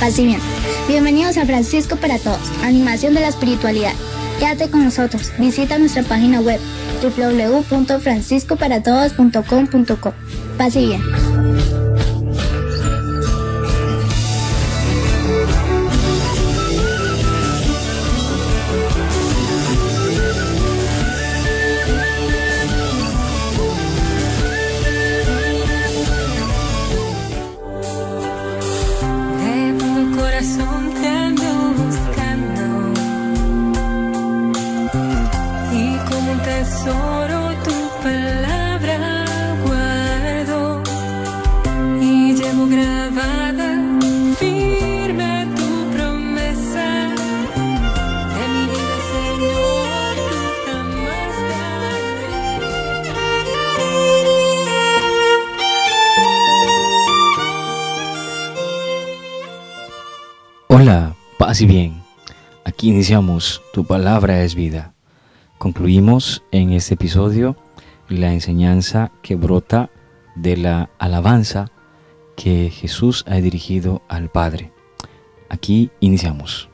Paz y bien. Bienvenidos a Francisco para Todos, animación de la espiritualidad. Quédate con nosotros, visita nuestra página web www.franciscoparatodos.com.co. Paz y bien. Tesoro, tu palabra guardo y llevo grabada firme tu promesa de mi vida, Señor, tú jamás cambiarás. Hola, paz y bien. Aquí iniciamos Tu Palabra es Vida. Concluimos en este episodio la enseñanza que brota de la alabanza que Jesús ha dirigido al Padre. Aquí iniciamos.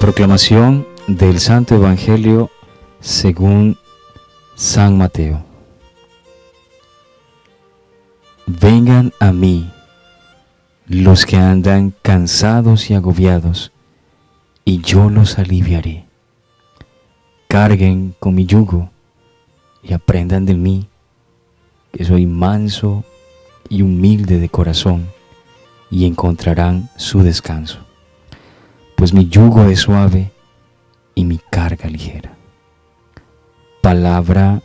Proclamación del Santo Evangelio según San Mateo. Vengan a mí los que andan cansados y agobiados, y yo los aliviaré. Carguen con mi yugo y aprendan de mí, que soy manso y humilde de corazón, y encontrarán su descanso, pues mi yugo es suave y mi carga ligera. Palabra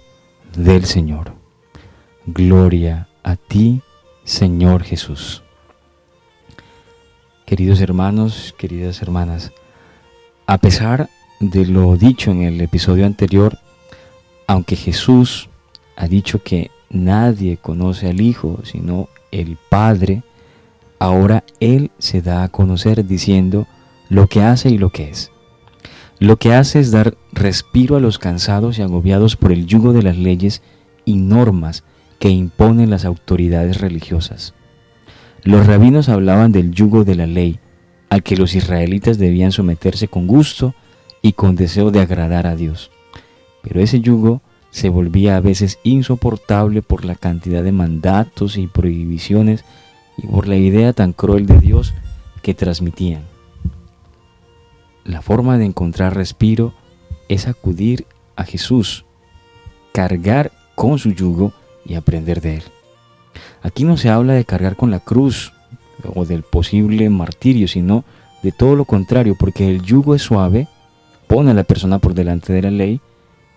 del Señor. Gloria a ti, Señor Jesús. Queridos hermanos, queridas hermanas, a pesar de lo dicho en el episodio anterior, aunque Jesús ha dicho que nadie conoce al Hijo sino el Padre, ahora Él se da a conocer diciendo lo que hace y lo que es. Lo que hace es dar respiro a los cansados y agobiados por el yugo de las leyes y normas que imponen las autoridades religiosas. Los rabinos hablaban del yugo de la ley, al que los israelitas debían someterse con gusto y con deseo de agradar a Dios. Pero ese yugo se volvía a veces insoportable por la cantidad de mandatos y prohibiciones y por la idea tan cruel de Dios que transmitían. La forma de encontrar respiro es acudir a Jesús, cargar con su yugo y aprender de Él. Aquí no se habla de cargar con la cruz o del posible martirio, sino de todo lo contrario, porque el yugo es suave, pone a la persona por delante de la ley,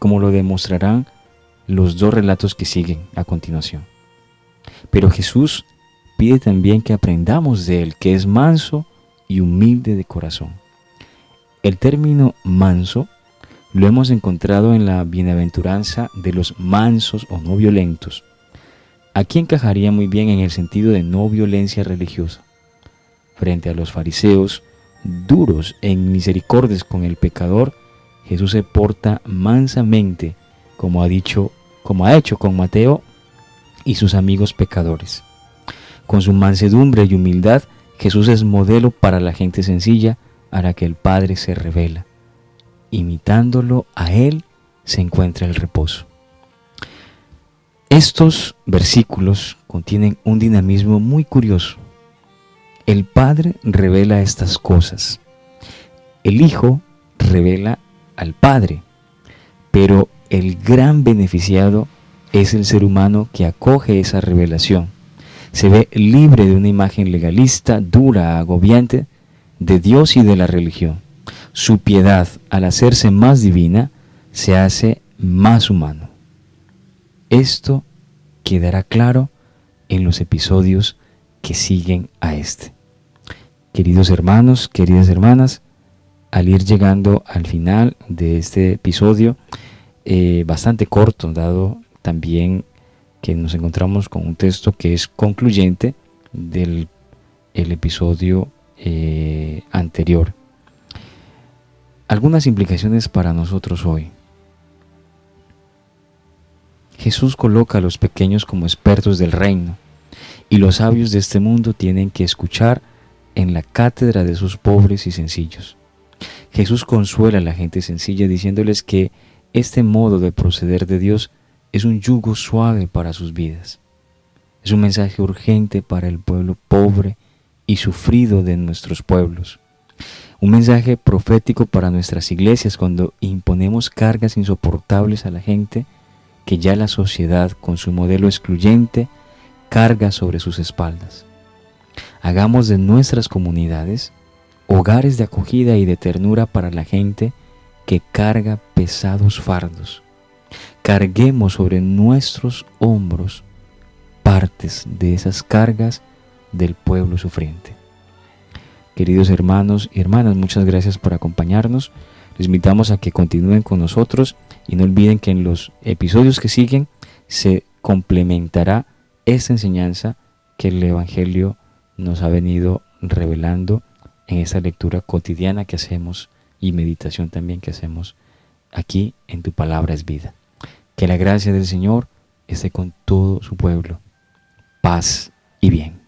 como lo demostrarán los dos relatos que siguen a continuación. Pero Jesús pide también que aprendamos de Él, que es manso y humilde de corazón. El término manso lo hemos encontrado en la bienaventuranza de los mansos o no violentos. Aquí encajaría muy bien en el sentido de no violencia religiosa. Frente a los fariseos, duros en misericordias con el pecador, Jesús se porta mansamente, como ha hecho con Mateo y sus amigos pecadores. Con su mansedumbre y humildad, Jesús es modelo para la gente sencilla a la que el Padre se revela. Imitándolo a Él se encuentra el reposo. Estos versículos contienen un dinamismo muy curioso. El Padre revela estas cosas. El Hijo revela al Padre. Pero el gran beneficiado es el ser humano que acoge esa revelación. Se ve libre de una imagen legalista, dura, agobiante de Dios y de la religión. Su piedad, al hacerse más divina, se hace más humano. Esto quedará claro en los episodios que siguen a este. Queridos hermanos, queridas hermanas, al ir llegando al final de este episodio, bastante corto, dado también que nos encontramos con un texto que es concluyente del episodio anterior. Algunas implicaciones para nosotros hoy. Jesús coloca a los pequeños como expertos del reino, y los sabios de este mundo tienen que escuchar en la cátedra de sus pobres y sencillos. Jesús consuela a la gente sencilla diciéndoles que este modo de proceder de Dios es un yugo suave para sus vidas. Es un mensaje urgente para el pueblo pobre y sufrido de nuestros pueblos. Un mensaje profético para nuestras iglesias cuando imponemos cargas insoportables a la gente que ya la sociedad, con su modelo excluyente, carga sobre sus espaldas. Hagamos de nuestras comunidades hogares de acogida y de ternura para la gente que carga pesados fardos. Carguemos sobre nuestros hombros partes de esas cargas del pueblo sufriente. Queridos hermanos y hermanas, muchas gracias por acompañarnos. Les invitamos a que continúen con nosotros y no olviden que en los episodios que siguen se complementará esta enseñanza que el Evangelio nos ha venido revelando en esta lectura cotidiana que hacemos y meditación también que hacemos aquí en Tu Palabra es Vida. Que la gracia del Señor esté con todo su pueblo. Paz y bien.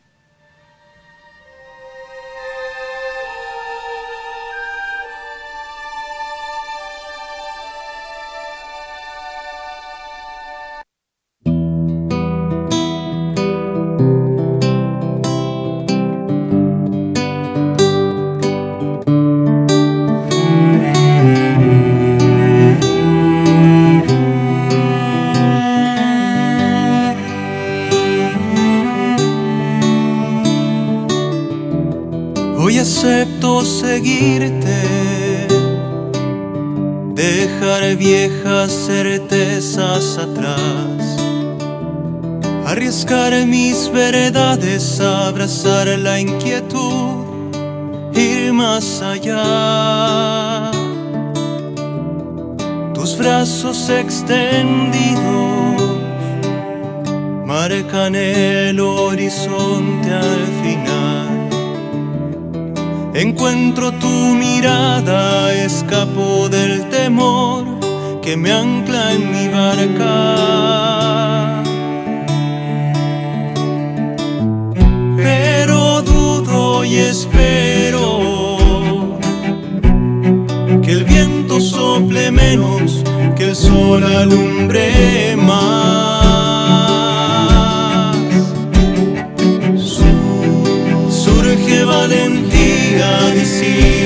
Acepto seguirte, dejar viejas certezas atrás, arriesgar mis verdades, abrazar la inquietud, ir más allá. Tus brazos extendidos marcan el horizonte al final. Encuentro tu mirada, escapo del temor que me ancla en mi barca. Pero dudo y espero que el viento sople menos, que el sol alumbre más. Surge valentía. See you.